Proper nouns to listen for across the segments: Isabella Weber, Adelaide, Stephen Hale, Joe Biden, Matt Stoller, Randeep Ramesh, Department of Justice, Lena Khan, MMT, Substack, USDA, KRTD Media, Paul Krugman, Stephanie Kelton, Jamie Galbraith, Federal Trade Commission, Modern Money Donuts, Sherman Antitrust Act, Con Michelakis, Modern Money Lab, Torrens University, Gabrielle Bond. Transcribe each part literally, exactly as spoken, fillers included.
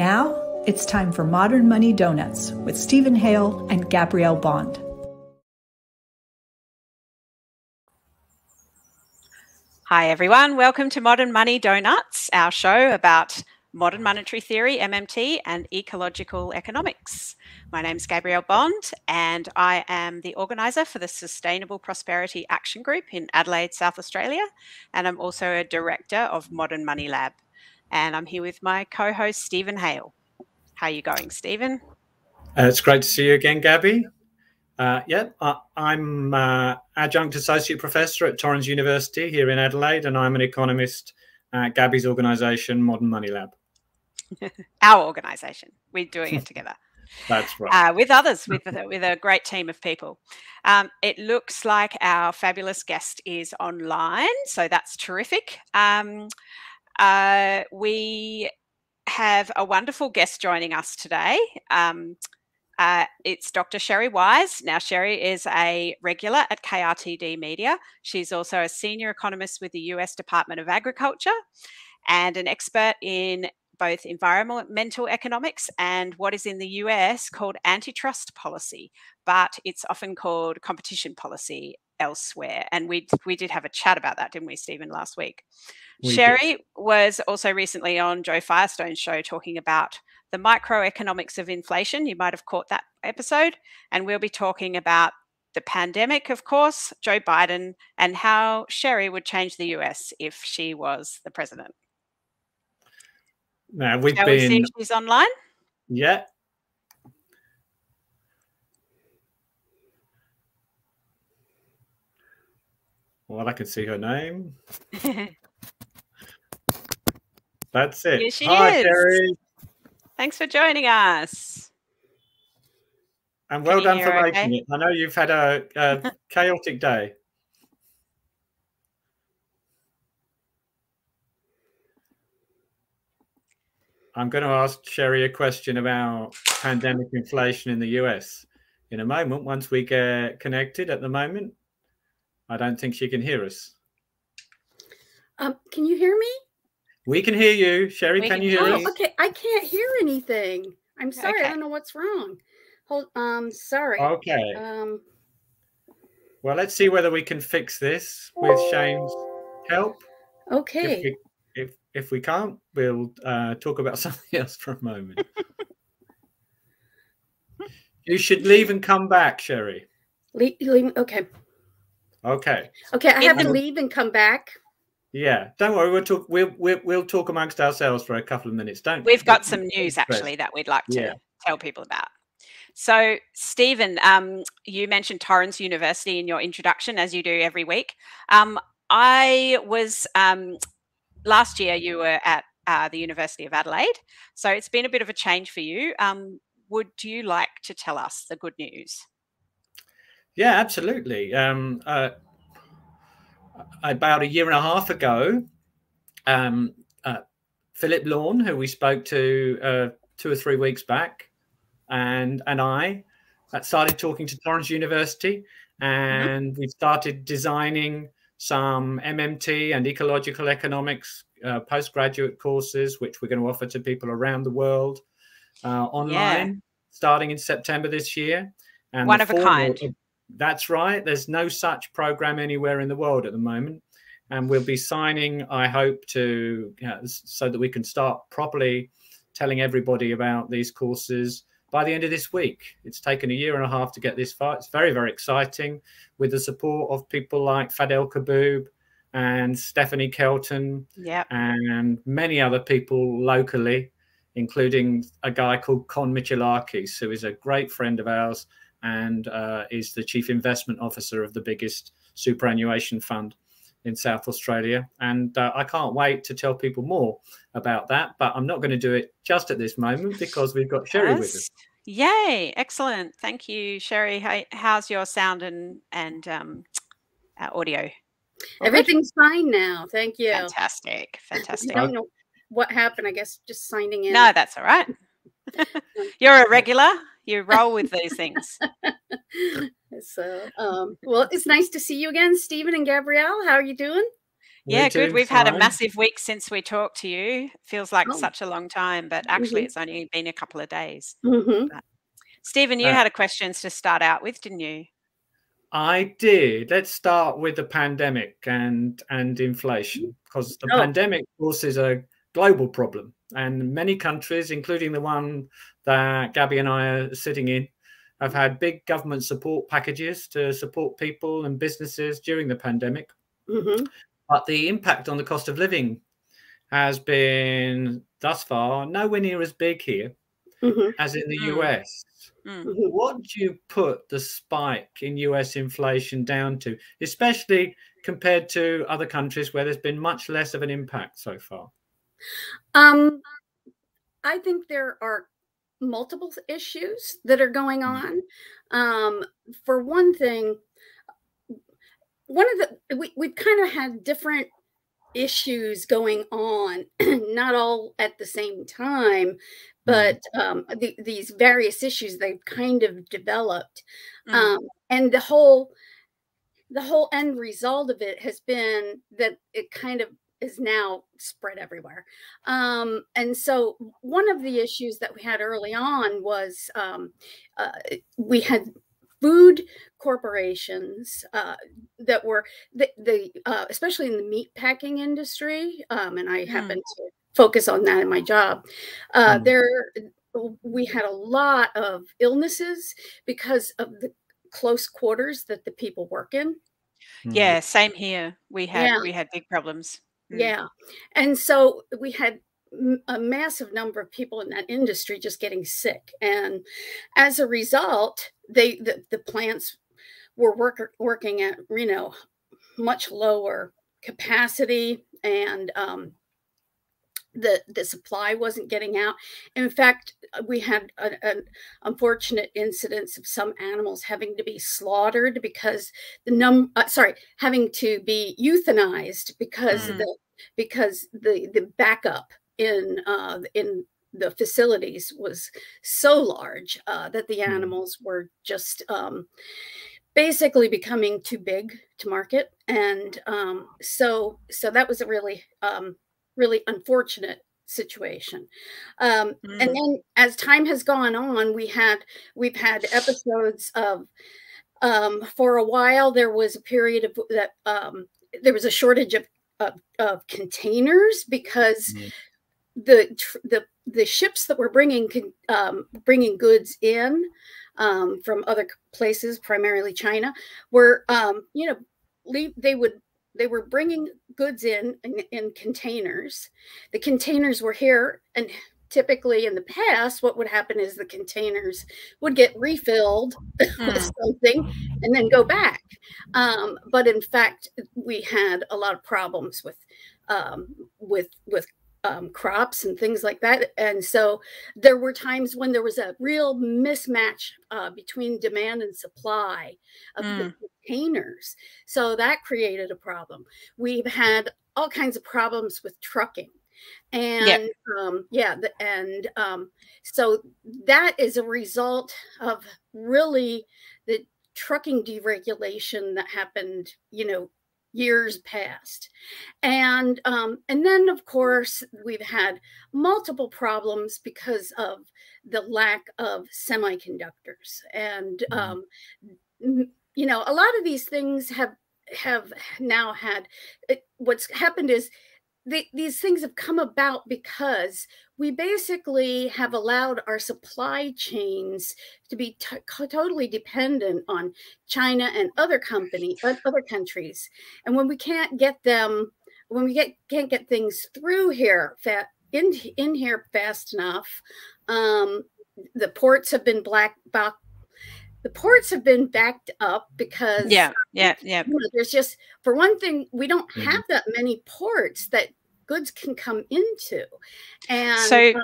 Now, it's time for Modern Money Donuts with Stephen Hale and Gabrielle Bond. Hi, everyone. Welcome to Modern Money Donuts, our show about modern monetary theory, M M T, and ecological economics. My name's Gabrielle Bond, and I am the organiser for the Sustainable Prosperity Action Group in Adelaide, South Australia, and I'm also a director of Modern Money Lab. And I'm here with my co-host, Stephen Hale. How are you going, Stephen? Uh, it's great to see you again, Gabby. Uh, yeah, I, I'm uh, adjunct associate professor at Torrens University here in Adelaide, and I'm an economist at Gabby's organisation, Modern Money Lab. Our organisation. We're doing it together. That's right. Uh, with others, with, with a great team of people. Um, it looks like our fabulous guest is online, so that's terrific. Um, uh, we have a wonderful guest joining us today. Um, uh, it's Doctor Sherry Wise. Now, Sherry is a regular at K R T D Media. She's also a senior economist with the U S Department of Agriculture and an expert in both environmental economics and what is in the U S called antitrust policy, but it's often called competition policy elsewhere. And we, we did have a chat about that, didn't we, Stephen, last week? We Sherry did. was also recently on Joe Firestone's show talking about the microeconomics of inflation. You might have caught that episode. And we'll be talking about the pandemic, of course, Joe Biden, and how Sherry would change the U S if she was the president. Now we've Shall been. We see if she's online? Yeah. Well, I can see her name. That's it. Here she Hi, is. Sherry. Thanks for joining us. And well done for making okay? it. I know you've had a, a chaotic day. I'm going to ask Sherry a question about pandemic inflation in the U S in a moment, once we get connected. At the moment, I don't think she can hear us. Um, can you hear me? We can hear you. Sherry, can, can you hear oh, us? Okay, I can't hear anything. I'm sorry. Okay. I don't know what's wrong. Hold, um, sorry. Okay. Um, well, let's see whether we can fix this with Shane's help. Okay. If, if we can't, we'll uh, talk about something else for a moment. You should leave and come back, Sherry. Leave, leave, okay. Okay. Okay, I have to leave and come back. Yeah, don't worry. We'll talk. We'll, we'll we'll talk amongst ourselves for a couple of minutes. Don't. We've got some news actually that we'd like to yeah. tell people about. So, Stephen, um, you mentioned Torrens University in your introduction, as you do every week. Um, I was. Um, Last year, you were at uh, the University of Adelaide, so it's been a bit of a change for you. Um, would you like to tell us the good news? Yeah, absolutely. Um, uh, about a year and a half ago, um, uh, Philip Lawn, who we spoke to uh, two or three weeks back, and, and I started talking to Torrens University, and mm-hmm. we started designing some M M T and ecological economics uh, postgraduate courses, which we're going to offer to people around the world uh, online, yeah. starting in September this year. And one of a kind. That's right. There's no such program anywhere in the world at the moment. And we'll be signing, I hope, to uh, so that we can start properly telling everybody about these courses by the end of this week. It's taken a year and a half to get this far. It's very, very exciting, with the support of people like Fadel Kaboob and Stephanie Kelton yep. and many other people locally, including a guy called Con Michelakis, who is a great friend of ours and uh, is the chief investment officer of the biggest superannuation fund in South Australia. And uh, I can't wait to tell people more about that, but I'm not going to do it just at this moment because we've got Sherry yes. with us. Yay, excellent. Thank you, Sherry. How's your sound and, and um, audio? Everything's fine now. Thank you. Fantastic, fantastic. I don't know what happened, I guess, just signing in. No, that's all right. You're a regular. You roll with these things. So, um, well, it's nice to see you again, Stephen and Gabrielle. How are you doing? Yeah, good. Too. We've Fine. Had a massive week since we talked to you. Feels like oh. such a long time, but actually mm-hmm. it's only been a couple of days. Mm-hmm. Stephen, you uh, had a question to start out with, didn't you? I did. Let's start with the pandemic and, and inflation, because the oh. pandemic, of course, is a global problem. And many countries, including the one that Gabby and I are sitting in, have had big government support packages to support people and businesses during the pandemic. Mm-hmm. But the impact on the cost of living has been, thus far, nowhere near as big here mm-hmm. as in the mm. U S. Mm-hmm. What do you put the spike in U S inflation down to, especially compared to other countries where there's been much less of an impact so far? Um, I think there are multiple issues that are going on. Um, for one thing, one of the we, we've kind of had different issues going on, not all at the same time, but um, the, these various issues they've kind of developed. Mm-hmm. um, and the whole the whole end result of it has been that it kind of is now spread everywhere. Um, and so one of the issues that we had early on was um, uh, we had food corporations uh, that were, the, the uh, especially in the meat packing industry, um, and I mm. happen to focus on that in my job, uh, mm. there we had a lot of illnesses because of the close quarters that the people work in. Yeah, same here. We had, yeah. we had big problems. Yeah. And so we had a massive number of people in that industry just getting sick. And as a result, they the, the plants were work, working at, you know, much lower capacity, and um, the, the supply wasn't getting out. In fact, we had an unfortunate incidence of some animals having to be slaughtered because the num uh, sorry, having to be euthanized because mm. the because the the backup in uh, in the facilities was so large uh, that the animals were just um, basically becoming too big to market, and um, so so that was a really um, really unfortunate situation. Um, mm. And then as time has gone on, we had, we've had episodes of, um, for a while, there was a period of that, um, there was a shortage of, of, of containers because mm. the, the, the ships that were bringing, um, bringing goods in um, from other places, primarily China, were, um, you know, leave, they would They were bringing goods in, in in containers. The containers were here, and typically in the past, what would happen is the containers would get refilled mm. with something and then go back. Um, but in fact, we had a lot of problems with um, with with um, crops and things like that. And so there were times when there was a real mismatch uh, between demand and supply of mm. the containers. So that created a problem. We've had all kinds of problems with trucking. And yep. um, yeah, the, and um, so that is a result of really the trucking deregulation that happened, you know, years past. And, um, and then, of course, we've had multiple problems because of the lack of semiconductors. And um, you know, a lot of these things have have now had, it, what's happened is they, these things have come about because we basically have allowed our supply chains to be t totally dependent on China and other company, other countries. And when we can't get them, when we get, can't get things through here, fa in, in here fast enough, um, the ports have been black box. The ports have been backed up because yeah, yeah, yeah. You know, there's just, for one thing, we don't mm-hmm. have that many ports that goods can come into. And so, um,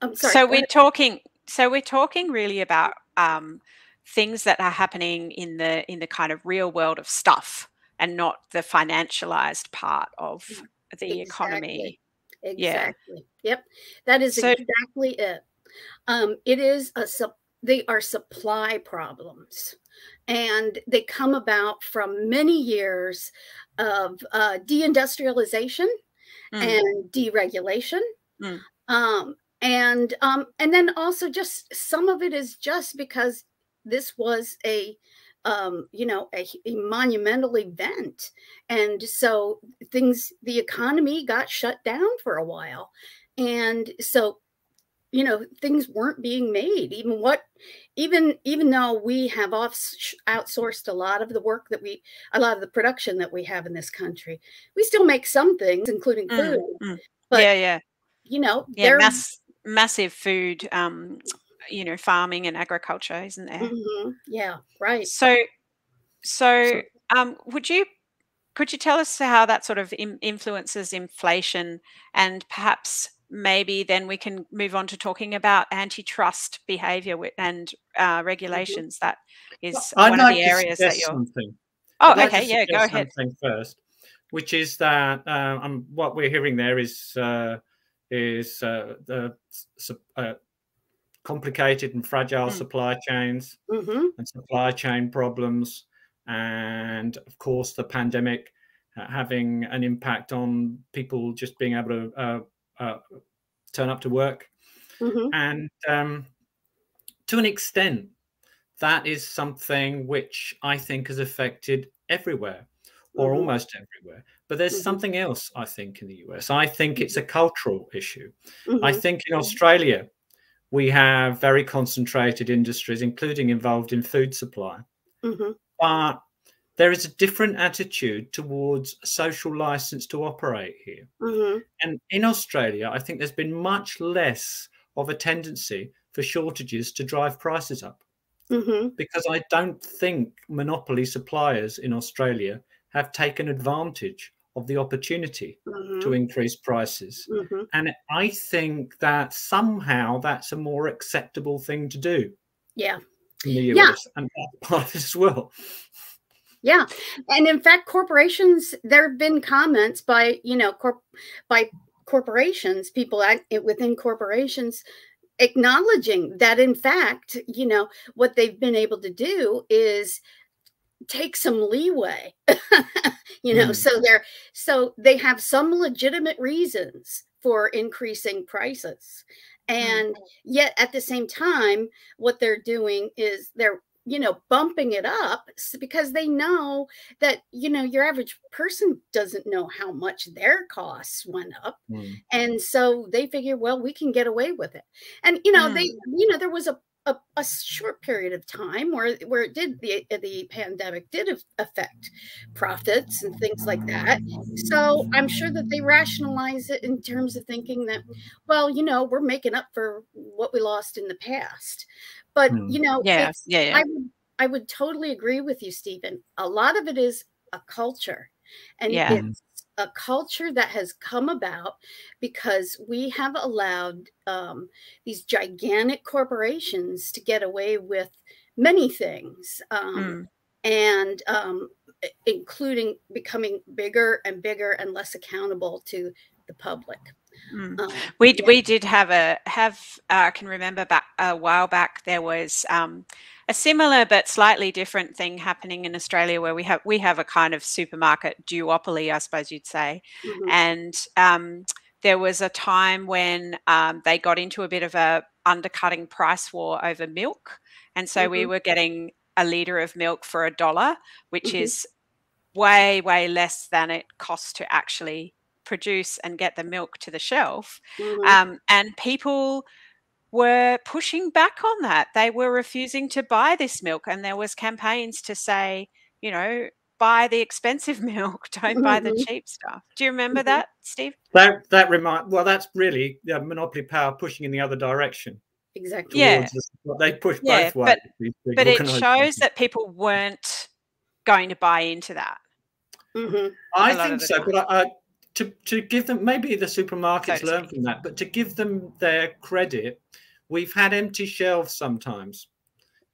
I'm sorry, so we're ahead. talking. So we're talking really about um, things that are happening in the in the kind of real world of stuff, and not the financialized part of the exactly. economy. Exactly. Yeah. Yep. That is so, exactly it. Um, it is a. they are supply problems, and they come about from many years of uh, deindustrialization mm. and deregulation. Mm. Um, and um, and then also just some of it is just because this was a, um, you know, a, a monumental event. And so things, the economy got shut down for a while. And so, you know, things weren't being made. Even what, even even though we have off outsourced a lot of the work that we, a lot of the production that we have in this country, we still make some things, including food. Mm, mm. But, yeah, yeah. You know, yeah, there mass, massive food, um, you know, farming and agriculture, isn't there? Mm-hmm. Yeah, right. So, so um, would you? Could you tell us how that sort of influences inflation, and perhaps maybe then we can move on to talking about antitrust behaviour and uh, regulations? That is well, one I'd of like the areas that you're. Something. Oh, I'd okay, like yeah, go ahead. Something first, which is that uh, um, what we're hearing there is uh, is uh, the uh, complicated and fragile mm. supply chains mm-hmm. and supply chain problems. And of course, the pandemic uh, having an impact on people just being able to uh, uh, turn up to work. Mm-hmm. And um, to an extent, that is something which I think has affected everywhere or mm-hmm. almost everywhere. But there's mm-hmm. something else, I think, in the U S. I think it's a cultural issue. Mm-hmm. I think in Australia, we have very concentrated industries, including involved in food supply. Mm-hmm. But there is a different attitude towards social license to operate here. Mm-hmm. And in Australia, I think there's been much less of a tendency for shortages to drive prices up mm-hmm. because I don't think monopoly suppliers in Australia have taken advantage of the opportunity mm-hmm. to increase prices. Mm-hmm. And I think that somehow that's a more acceptable thing to do. Yeah. In the U S yeah. and part of this as well. Yeah, and in fact, corporations. There have been comments by you know corp by corporations, people act within corporations, acknowledging that in fact, you know, what they've been able to do is take some leeway. you know, mm. so they're so they have some legitimate reasons for increasing prices. And yet at the same time, what they're doing is they're, you know, bumping it up because they know that, you know, your average person doesn't know how much their costs went up. Mm. And so they figure, well, we can get away with it. And, you know, mm. they, you know, there was a, a, a short period of time where, where it did, the, the pandemic did affect profits and things like that. So I'm sure that they rationalize it in terms of thinking that, well, you know, we're making up for what we lost in the past. But, you know, yeah, yeah, yeah. I, would, I would totally agree with you, Stephen. A lot of it is a culture. And yeah. it's a culture that has come about because we have allowed um, these gigantic corporations to get away with many things, um, mm. and um, including becoming bigger and bigger and less accountable to the public. Mm. Um, we yeah. we did have a have uh, I can remember back a while back there was um, a similar but slightly different thing happening in Australia where we have we have a kind of supermarket duopoly, I suppose you'd say, mm-hmm. and um, there was a time when um, they got into a bit of a undercutting price war over milk, and so mm-hmm. we were getting a litre of milk for a dollar, which mm-hmm. is way way less than it costs to actually produce and get the milk to the shelf. Mm-hmm. um, and people were pushing back on that. They were refusing to buy this milk, and there was campaigns to say, you know, buy the expensive milk, don't mm-hmm. buy the cheap stuff. Do you remember mm-hmm. that, Steve? That that remind well, that's really the monopoly power pushing in the other direction. Exactly. Yeah, the, they push yeah, both ways. But, but it shows that people weren't going to buy into that. Mm-hmm. I think so, time. but I. I To, to give them, maybe the supermarkets so learn from that, but to give them their credit, we've had empty shelves sometimes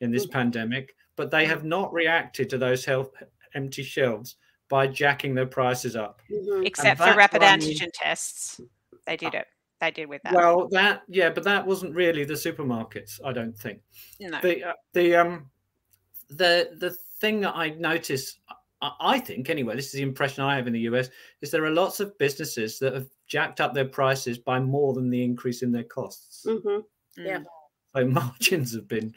in this mm-hmm. pandemic, but they have not reacted to those health, empty shelves by jacking their prices up. Mm-hmm. Except for rapid antigen I mean, tests. They did it. they did with that. Well, that, yeah, but that wasn't really the supermarkets, I don't think. No. The uh, the um the the thing that I noticed, I, I think anyway, this is the impression I have in the U S, is there are lots of businesses that have jacked up their prices by more than the increase in their costs. Mm-hmm. Yeah. So margins have been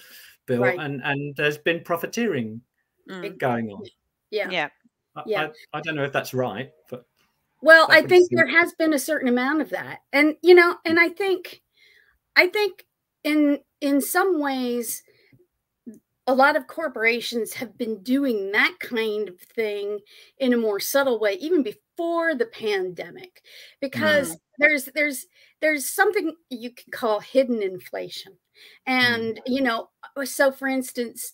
built, right. and and there's been profiteering mm. going on. Yeah. Yeah. I, yeah. I, I don't know if that's right, but. Well, I think there has been a certain amount of that. And, you know, and I think, I think in, in some ways, a lot of corporations have been doing that kind of thing in a more subtle way, even before the pandemic, because mm. there's, there's, there's something you could call hidden inflation. And, mm. you know, so for instance,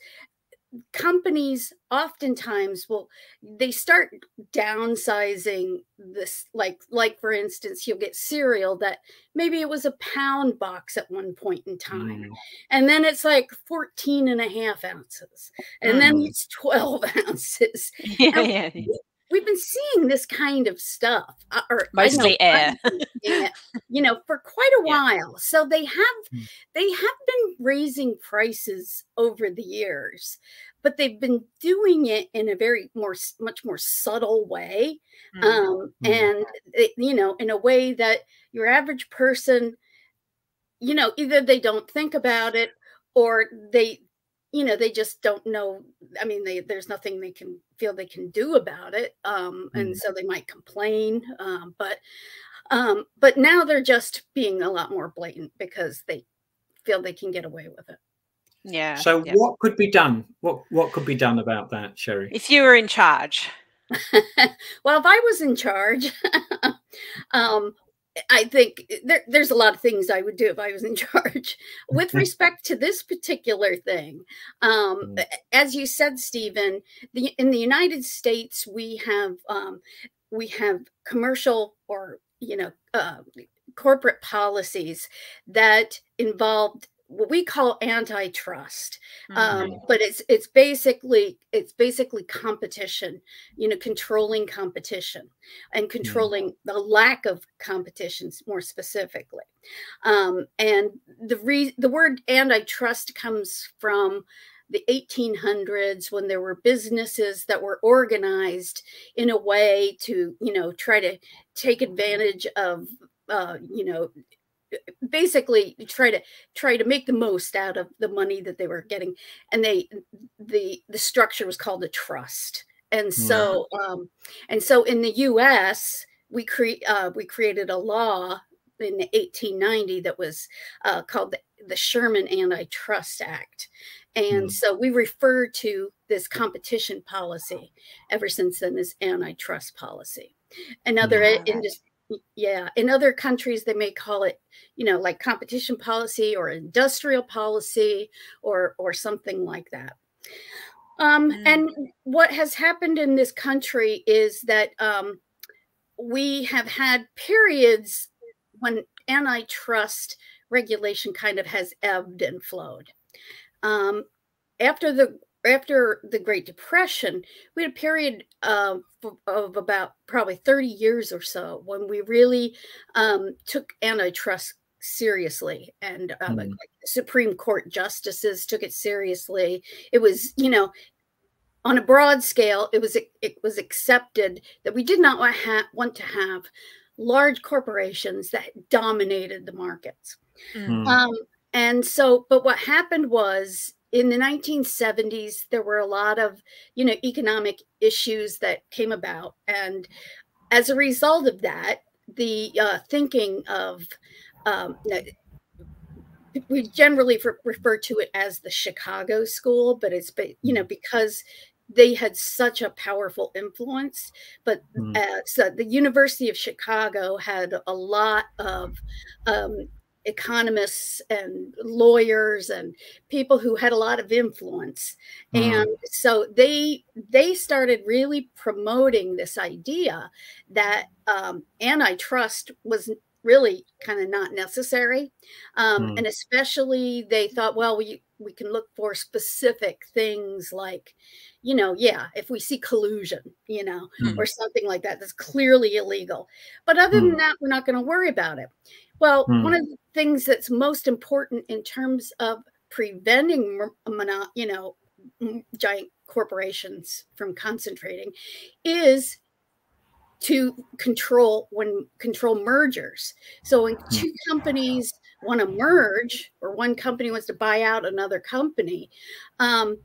companies oftentimes will, they start downsizing this, like, like for instance, you'll get cereal that maybe it was a pound box at one point in time. Mm. And then it's like fourteen and a half ounces. And mm. then it's twelve ounces. Yeah, yeah. We, we've been seeing this kind of stuff. Or, Mostly I know, air. You know, for quite a yeah. while. So they have, mm. they have been raising prices over the years, but they've been doing it in a very more, much more subtle way. Mm. Um, mm. And, it, you know, in a way that your average person, you know, either they don't think about it or they, you know, they just don't know. I mean, they, there's nothing they can feel they can do about it. Um, and mm. so they might complain, um, but, Um, but now they're just being a lot more blatant because they feel they can get away with it. Yeah. So yeah. what could be done? What what could be done about that, Sherry? If you were in charge. Well, if I was in charge, um, I think there, there's a lot of things I would do if I was in charge. With respect to this particular thing, um, mm. as you said, Stephen, the, in the United States, we have um, we have commercial or you know, uh, corporate policies that involved what we call antitrust. Mm-hmm. Um, but it's, it's basically, it's basically competition, you know, controlling competition and controlling mm-hmm. the lack of competitions more specifically. Um, and the re the word antitrust comes from the eighteen hundreds, when there were businesses that were organized in a way to, you know, try to take advantage of, uh, you know, basically try to try to make the most out of the money that they were getting, and they the the structure was called a trust. And so, yeah. um, and so in the U S, we create uh, we created a law in eighteen ninety that was uh, called the, the Sherman Antitrust Act. And mm. so we refer to this competition policy ever since then as antitrust policy. And other yeah. industry, yeah, in other countries, they may call it, you know, like competition policy or industrial policy or, or something like that. Um, mm. And what has happened in this country is that um, we have had periods when antitrust regulation kind of has ebbed and flowed. Um, after the after the Great Depression, we had a period uh, of about probably thirty years or so when we really um, took antitrust seriously, and um, mm. like Supreme Court justices took it seriously. It was, you know, on a broad scale, it was it was accepted that we did not want to have large corporations that dominated the markets. Mm. Um, And so, but what happened was in the nineteen seventies, there were a lot of, you know, economic issues that came about. And as a result of that, the uh, thinking of, um, we generally refer to it as the Chicago School, but it's, but you know, because they had such a powerful influence, but mm. uh, so the University of Chicago had a lot of, um, economists and lawyers and people who had a lot of influence. Mm. And so they they started really promoting this idea that um, antitrust was really kind of not necessary. Um, mm. And especially they thought, well, we, we can look for specific things like, you know, yeah, if we see collusion, you know, mm. or something like that, that's clearly illegal. But other mm. than that, we're not going to worry about it. Well, hmm. one of the things that's most important in terms of preventing, you know, giant corporations from concentrating is to control when control mergers. So when two companies want to merge, or one company wants to buy out another company, um,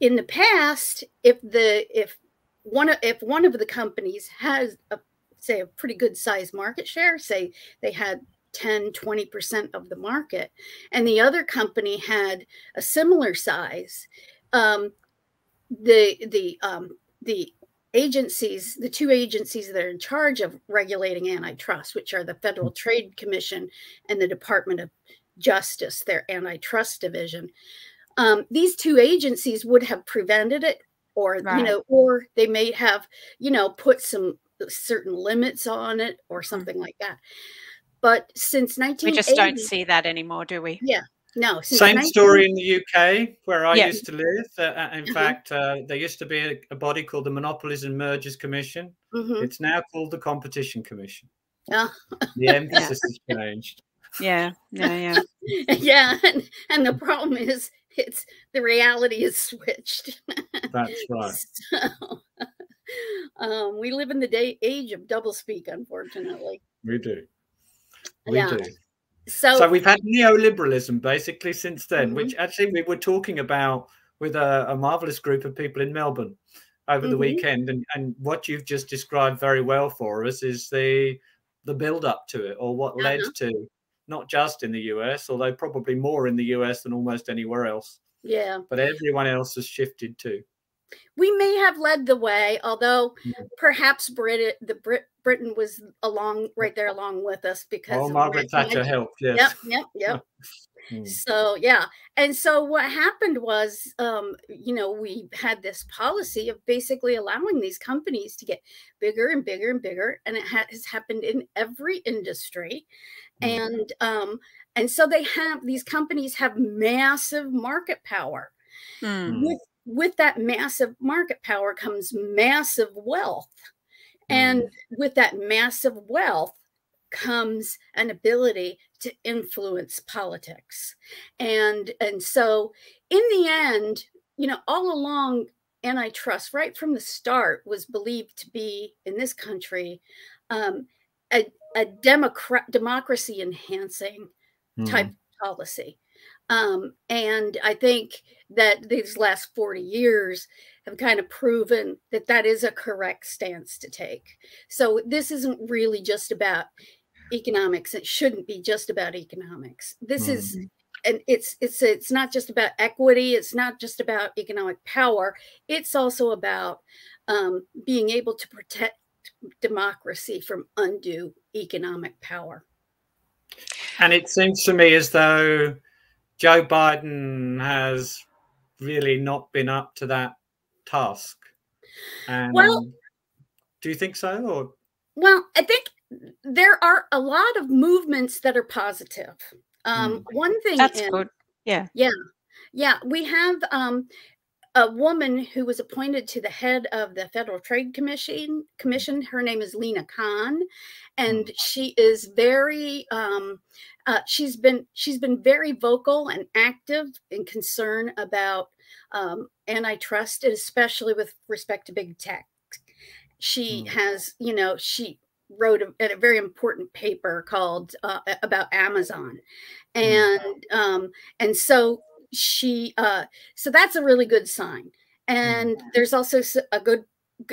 in the past, if the if one if one of the companies has a say a pretty good size market share, say they had ten, twenty percent of the market, and the other company had a similar size, um, the the um, the agencies, the two agencies that are in charge of regulating antitrust, which are the Federal Trade Commission and the Department of Justice, their antitrust division, um, these two agencies would have prevented it, or right. you know, or they may have, you know, put some certain limits on it or something mm-hmm. like that. But since nineteen eighty, we just don't see that anymore, do we? Yeah. No, same story in the U K where I yeah. used to live. Uh, in mm-hmm. fact, uh, there used to be a, a body called the Monopolies and Mergers Commission. Mm-hmm. It's now called the Competition Commission. Oh. The emphasis has changed. Yeah, yeah, yeah. yeah, and, and the problem is it's the reality is switched. That's right. So, um, we live in the day age of doublespeak, unfortunately. We do. We yeah. do. So, so we've had neoliberalism basically since then, mm-hmm. which actually we were talking about with a, a marvellous group of people in Melbourne over mm-hmm. the weekend. And, and what you've just described very well for us is the the build-up to it, or what uh-huh. led to, not just in the U S, although probably more in the U S than almost anywhere else. Yeah. But everyone else has shifted too. We may have led the way, although mm-hmm. perhaps Brit the Brit Britain was along right there along with us because oh, Margaret Thatcher helped. Yes. Yep, yep, yep. mm. So yeah, and so what happened was, um, you know, we had this policy of basically allowing these companies to get bigger and bigger and bigger, and it has happened in every industry, mm. and um, and so they have these companies have massive market power. Mm. With With that massive market power comes massive wealth. And with that massive wealth comes an ability to influence politics. And, and so in the end, you know, all along antitrust right from the start was believed to be, in this country, um, a, a democra democracy enhancing mm-hmm. type of policy. Um, and I think that these last forty years have kind of proven that that is a correct stance to take. So this isn't really just about economics. It shouldn't be just about economics. This mm-hmm. is, and it's, it's, it's not just about equity. It's not just about economic power. It's also about, um, being able to protect democracy from undue economic power. And it seems to me as though Joe Biden has really not been up to that task. And well, do you think so? Or? Well, I think there are a lot of movements that are positive. Um, mm. One thing That's is, good. Yeah. Yeah. Yeah. We have um, a woman who was appointed to the head of the Federal Trade Commission. Commission. Her name is Lena Khan, and she is very... Um, Uh, she's been she's been very vocal and active in concern about um, antitrust, especially with respect to big tech. She mm. has, you know, she wrote a, a very important paper called uh, about Amazon, and mm. um, and so she uh, so that's a really good sign. And mm. there's also a good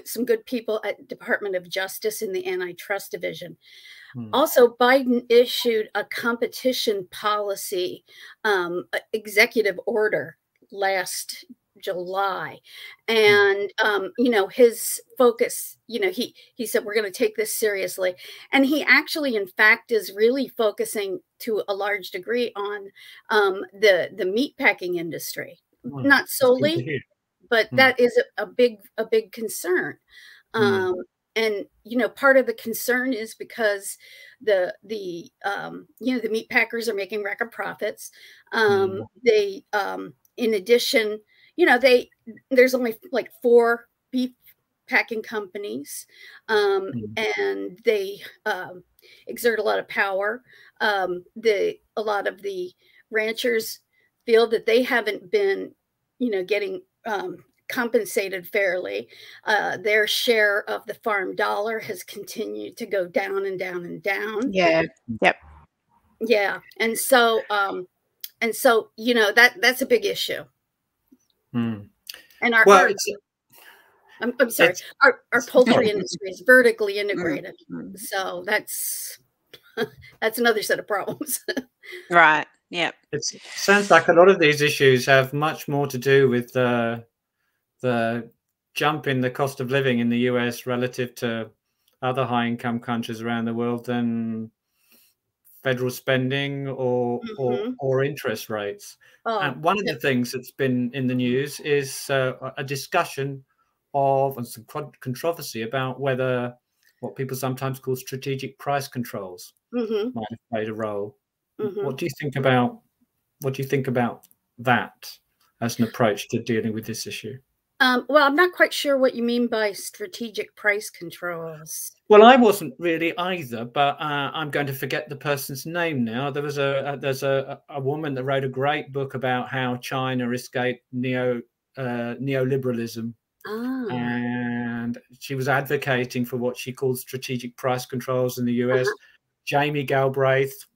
some good people at Department of Justice in the antitrust division. Also, Biden issued a competition policy um, executive order last July. And, um, you know, his focus, you know, he, he said, we're going to take this seriously. And he actually, in fact, is really focusing to a large degree on um, the, the meatpacking industry. Well, not solely, but hmm. that is a, a big, a big concern. Um, hmm. And, you know, part of the concern is because the, the um, you know, the meat packers are making record profits. Um, mm. They, um, in addition, you know, they, there's only like four beef packing companies, um, mm. and they, um, exert a lot of power. Um, the a lot of the ranchers feel that they haven't been, you know, getting um, compensated fairly. Uh, their share of the farm dollar has continued to go down and down and down. Yeah. Yep. Yeah. And so, um, and so, you know, that that's a big issue. Hmm. And our, well, our I'm, I'm sorry, our, our poultry industry is vertically integrated. Mm-hmm. So that's, that's another set of problems. Right. Yeah. It sounds like a lot of these issues have much more to do with the, the jump in the cost of living in the U S relative to other high income countries around the world than federal spending or, mm-hmm. or, or interest rates. Oh, and one of the things that's been in the news is uh, a discussion of and some controversy about whether what people sometimes call strategic price controls mm-hmm. might have played a role. Mm-hmm. What do you think about what do you think about that as an approach to dealing with this issue? Um, well, I'm not quite sure what you mean by strategic price controls. Well, I wasn't really either, but uh, I'm going to forget the person's name now. There was a, a there's a, a woman that wrote a great book about how China escaped neo uh, neoliberalism, oh. and she was advocating for what she called strategic price controls in the U S. Uh-huh. Jamie Galbraith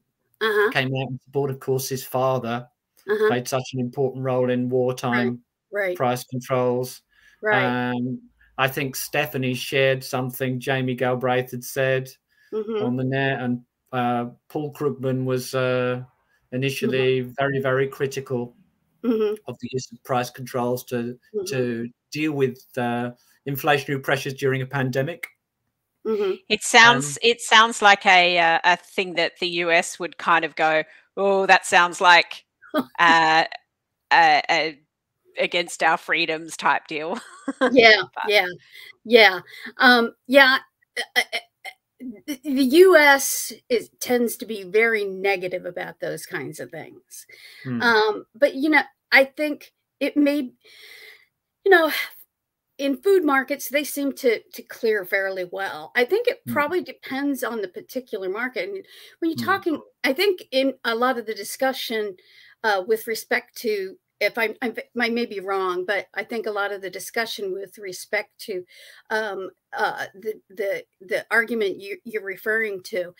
uh-huh. came out and supported, of course, his father uh-huh. played such an important role in wartime. Right. Right. Price controls. Right. Um, I think Stephanie shared something Jamie Galbraith had said mm-hmm. on the net, and uh, Paul Krugman was uh, initially mm-hmm. very, very critical mm-hmm. of the use of price controls to mm-hmm. to deal with uh, inflationary pressures during a pandemic. Mm-hmm. It sounds um, it sounds like a uh, a thing that the U S would kind of go, oh, that sounds like uh, a. a against our freedoms type deal. Yeah. yeah. Yeah. Um, yeah. The U S is, tends to be very negative about those kinds of things. Mm. Um, but, you know, I think it may, you know, in food markets, they seem to, to clear fairly well. I think it mm. probably depends on the particular market. And when you're mm. talking, I think in a lot of the discussion uh, with respect to if I'm, I'm, I may be wrong, but I think a lot of the discussion with respect to um, uh, the, the the argument you, you're referring to,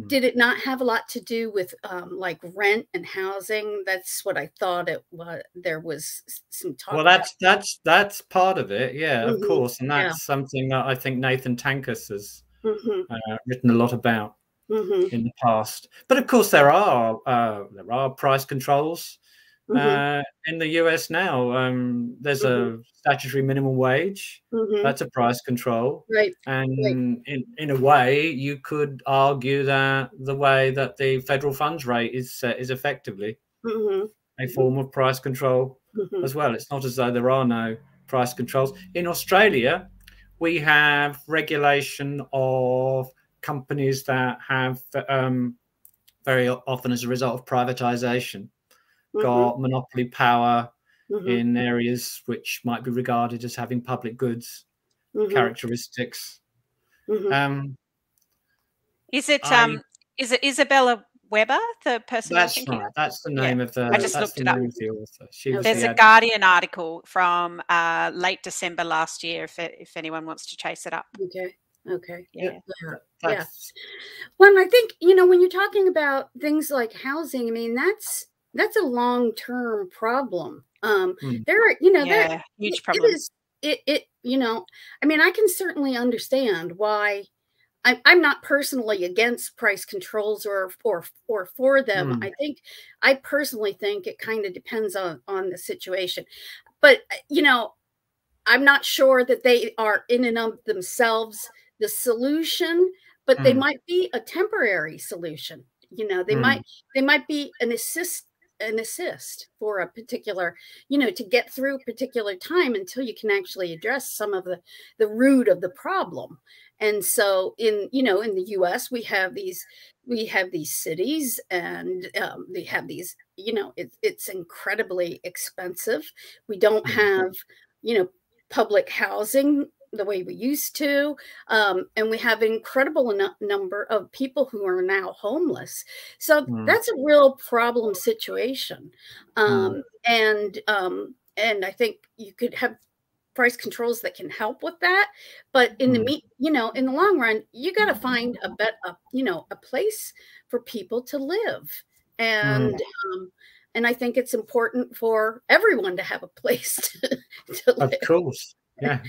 mm. did it not have a lot to do with um, like rent and housing? That's what I thought it was. There was some talk. Well, that's about. that's that's part of it, yeah, mm-hmm. of course, and that's yeah. something that I think Nathan Tankus has mm-hmm. uh, written a lot about mm-hmm. in the past. But of course, there are uh, there are price controls. Mm-hmm. Uh, in the U S now, um, there's mm-hmm. a statutory minimum wage. Mm-hmm. That's a price control. Right. And right. In, in a way, you could argue that the way that the federal funds rate is set is effectively mm-hmm. a form of price control mm-hmm. as well. It's not as though there are no price controls. In Australia, we have regulation of companies that have um, very often as a result of privatization. Got mm-hmm. monopoly power mm-hmm. in areas which might be regarded as having public goods mm-hmm. characteristics. Mm-hmm. Um, is it I, um is it Isabella Weber, the person? That's right. Of? That's the name yeah. of the. I just looked it up. She was There's the a Guardian article from uh, late December last year. If it, if anyone wants to chase it up. Okay. Okay. Yeah. Yeah. yeah. Well, I think you know when you're talking about things like housing. I mean, that's. That's a long-term problem. Um, mm. There are, you know, yeah, there, huge it, problem. It is, it, it, you know, I mean, I can certainly understand why I, I'm not personally against price controls or, or, or for them. Mm. I think, I personally think it kind of depends on, on the situation, but you know, I'm not sure that they are in and of themselves the solution, but mm. they might be a temporary solution. You know, they mm. might, they might be an assist. an assist for a particular, you know, to get through a particular time until you can actually address some of the, the root of the problem. And so in, you know, in the U S we have these, we have these cities and um, they have these, you know, it, it's incredibly expensive. We don't have, you know, public housing the way we used to. Um, and we have an incredible n- number of people who are now homeless. So mm. that's a real problem situation. Um, mm. And um, and I think you could have price controls that can help with that. But in the meet, you know, in the long run, you got to find a bet, a, you know, a place for people to live. And, mm. um, and I think it's important for everyone to have a place to, to live. Of course. Yeah.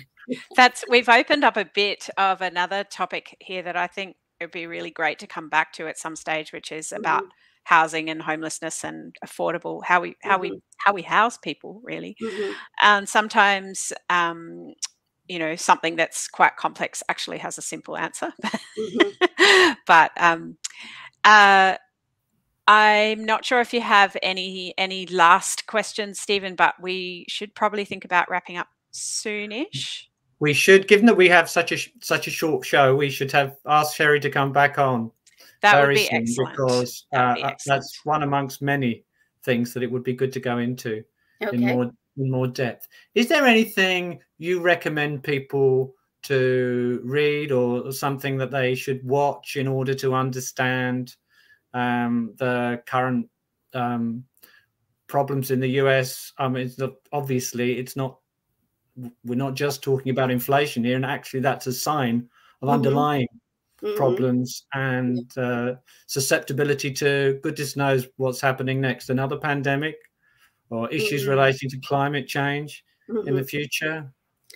That's, we've opened up a bit of another topic here that I think it'd be really great to come back to at some stage, which is about mm-hmm. housing and homelessness and affordable, how we, how mm-hmm. we, how we house people really. Mm-hmm. And sometimes, um, you know, something that's quite complex actually has a simple answer, mm-hmm. but, um, uh, I'm not sure if you have any any last questions, Stephen, but we should probably think about wrapping up soonish. We should, given that we have such a such a short show, we should have asked Sherry to come back on. That would be excellent. Because uh, that would be excellent. That's one amongst many things that it would be good to go into okay. in more in more depth. Is there anything you recommend people to read or something that they should watch in order to understand Um, the current um, problems in the U S? I mean, it's not, obviously, it's not. We're not just talking about inflation here, and actually, that's a sign of mm-hmm. underlying mm-hmm. problems and uh, susceptibility to goodness knows what's happening next, another pandemic or issues mm-hmm. relating to climate change mm-hmm. in the future.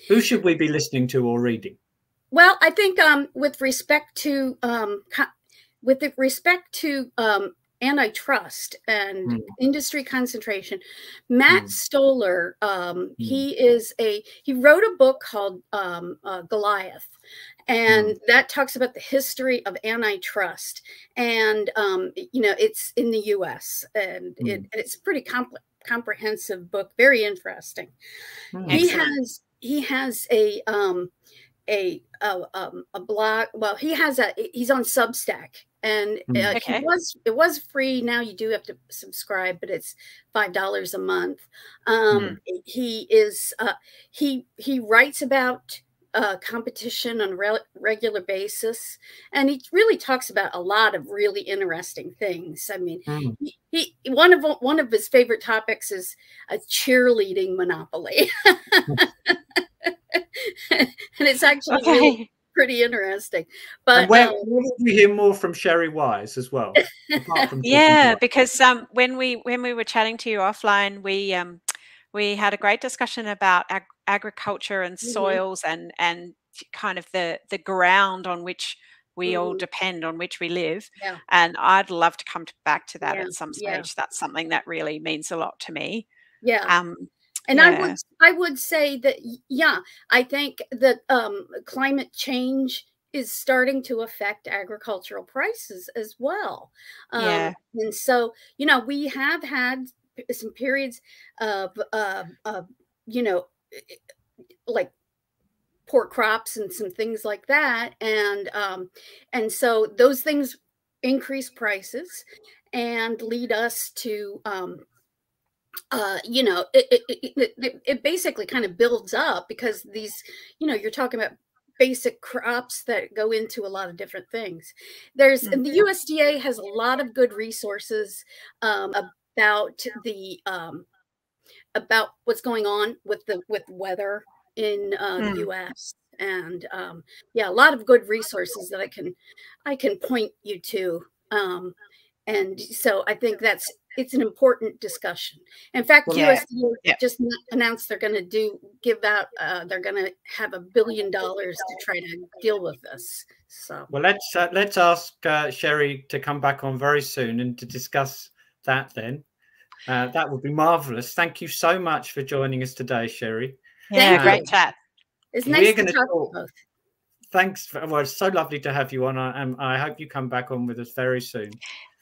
Who should we be listening to or reading? Well, I think um, with respect to um, With respect to um, antitrust and mm. industry concentration, Matt mm. Stoller, um, mm. he is a he wrote a book called um, uh, Goliath, and mm. that talks about the history of antitrust, and um, you know it's in the U S and mm. it, it's a pretty comp comprehensive book, very interesting. Mm. He Excellent. has he has a. Um, A, a, um, a blog. Well, he has a, he's on Substack, and uh, okay. it was, it was free. Now you do have to subscribe, but it's five dollars a month. Um, mm. He is, uh, he, he writes about uh, competition on a re regular basis. And he really talks about a lot of really interesting things. I mean, mm. he, he, one of, one of his favorite topics is a cheerleading monopoly. And it's actually okay. really pretty interesting. But where, um, where did we hear more from Sherry Wise as well? Apart from yeah, because um, when we when we were chatting to you offline, we um, we had a great discussion about ag agriculture and soils mm-hmm. and and kind of the the ground on which we mm-hmm. all depend, on which we live. Yeah. And I'd love to come back to that yeah. at some stage. Yeah. That's something that really means a lot to me. Yeah. Um, And yeah. I would I would say that, yeah, I think that um, climate change is starting to affect agricultural prices as well. Um, yeah. And so, you know, we have had some periods of, uh, of, you know, like poor crops and some things like that. And um, and so those things increase prices and lead us to um Uh, you know, it it, it it it basically kind of builds up because these, you know, you're talking about basic crops that go into a lot of different things. There's mm-hmm. the U S D A has a lot of good resources um, about the um, about what's going on with the with weather in uh, mm. the U S and um, yeah, a lot of good resources that I can I can point you to. Um, and so I think that's. It's an important discussion. In fact, well, U S D A yeah. just announced they're going to do give out. Uh, they're going to have a billion dollars to try to deal with this. So well, let's uh, let's ask uh, Sherry to come back on very soon and to discuss that. Then uh, that would be marvelous. Thank you so much for joining us today, Sherry. Yeah, um, great chat. It's nice to talk to both. Thanks. For, well, it's so lovely to have you on. I, um, I hope you come back on with us very soon.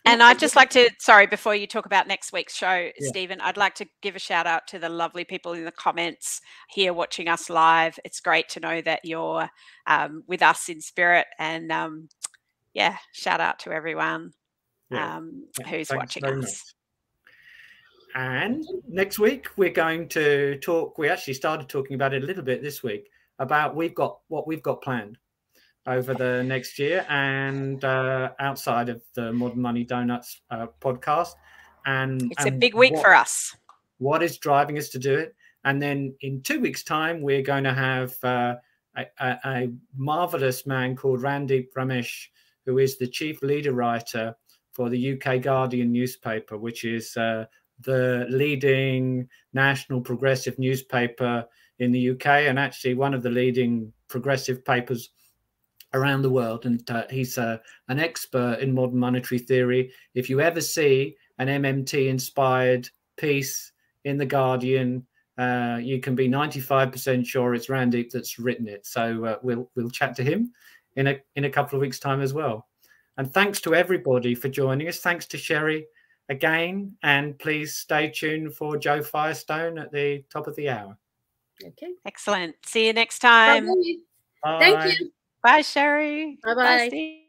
And I'd just like to, sorry, before you talk about next week's show, yeah. Stephen, I'd like to give a shout out to the lovely people in the comments here watching us live. It's great to know that you're um, with us in spirit. And um, yeah, shout out to everyone yeah. Um, yeah. who's Thanks watching us. Much. And next week, we're going to talk, we actually started talking about it a little bit this week, about we've got what we've got planned over the next year and uh, outside of the Modern Money Donuts uh, podcast. And it's and a big week what, for us. What is driving us to do it? And then in two weeks' time, we're going to have uh, a, a, a marvelous man called Randeep Ramesh, who is the chief leader writer for the U K Guardian newspaper, which is uh, the leading national progressive newspaper in the U K, and actually one of the leading progressive papers around the world. And uh, he's uh, an expert in modern monetary theory. If you ever see an M M T-inspired piece in the Guardian, uh, you can be ninety-five percent sure it's Randeep that's written it. So uh, we'll we'll chat to him in a in a couple of weeks' time as well. And thanks to everybody for joining us. Thanks to Sherry again, and please stay tuned for Joe Firestone at the top of the hour. Okay. Excellent. See you next time. Bye. Bye. Thank you. Bye, Sherry. Bye-bye. Bye.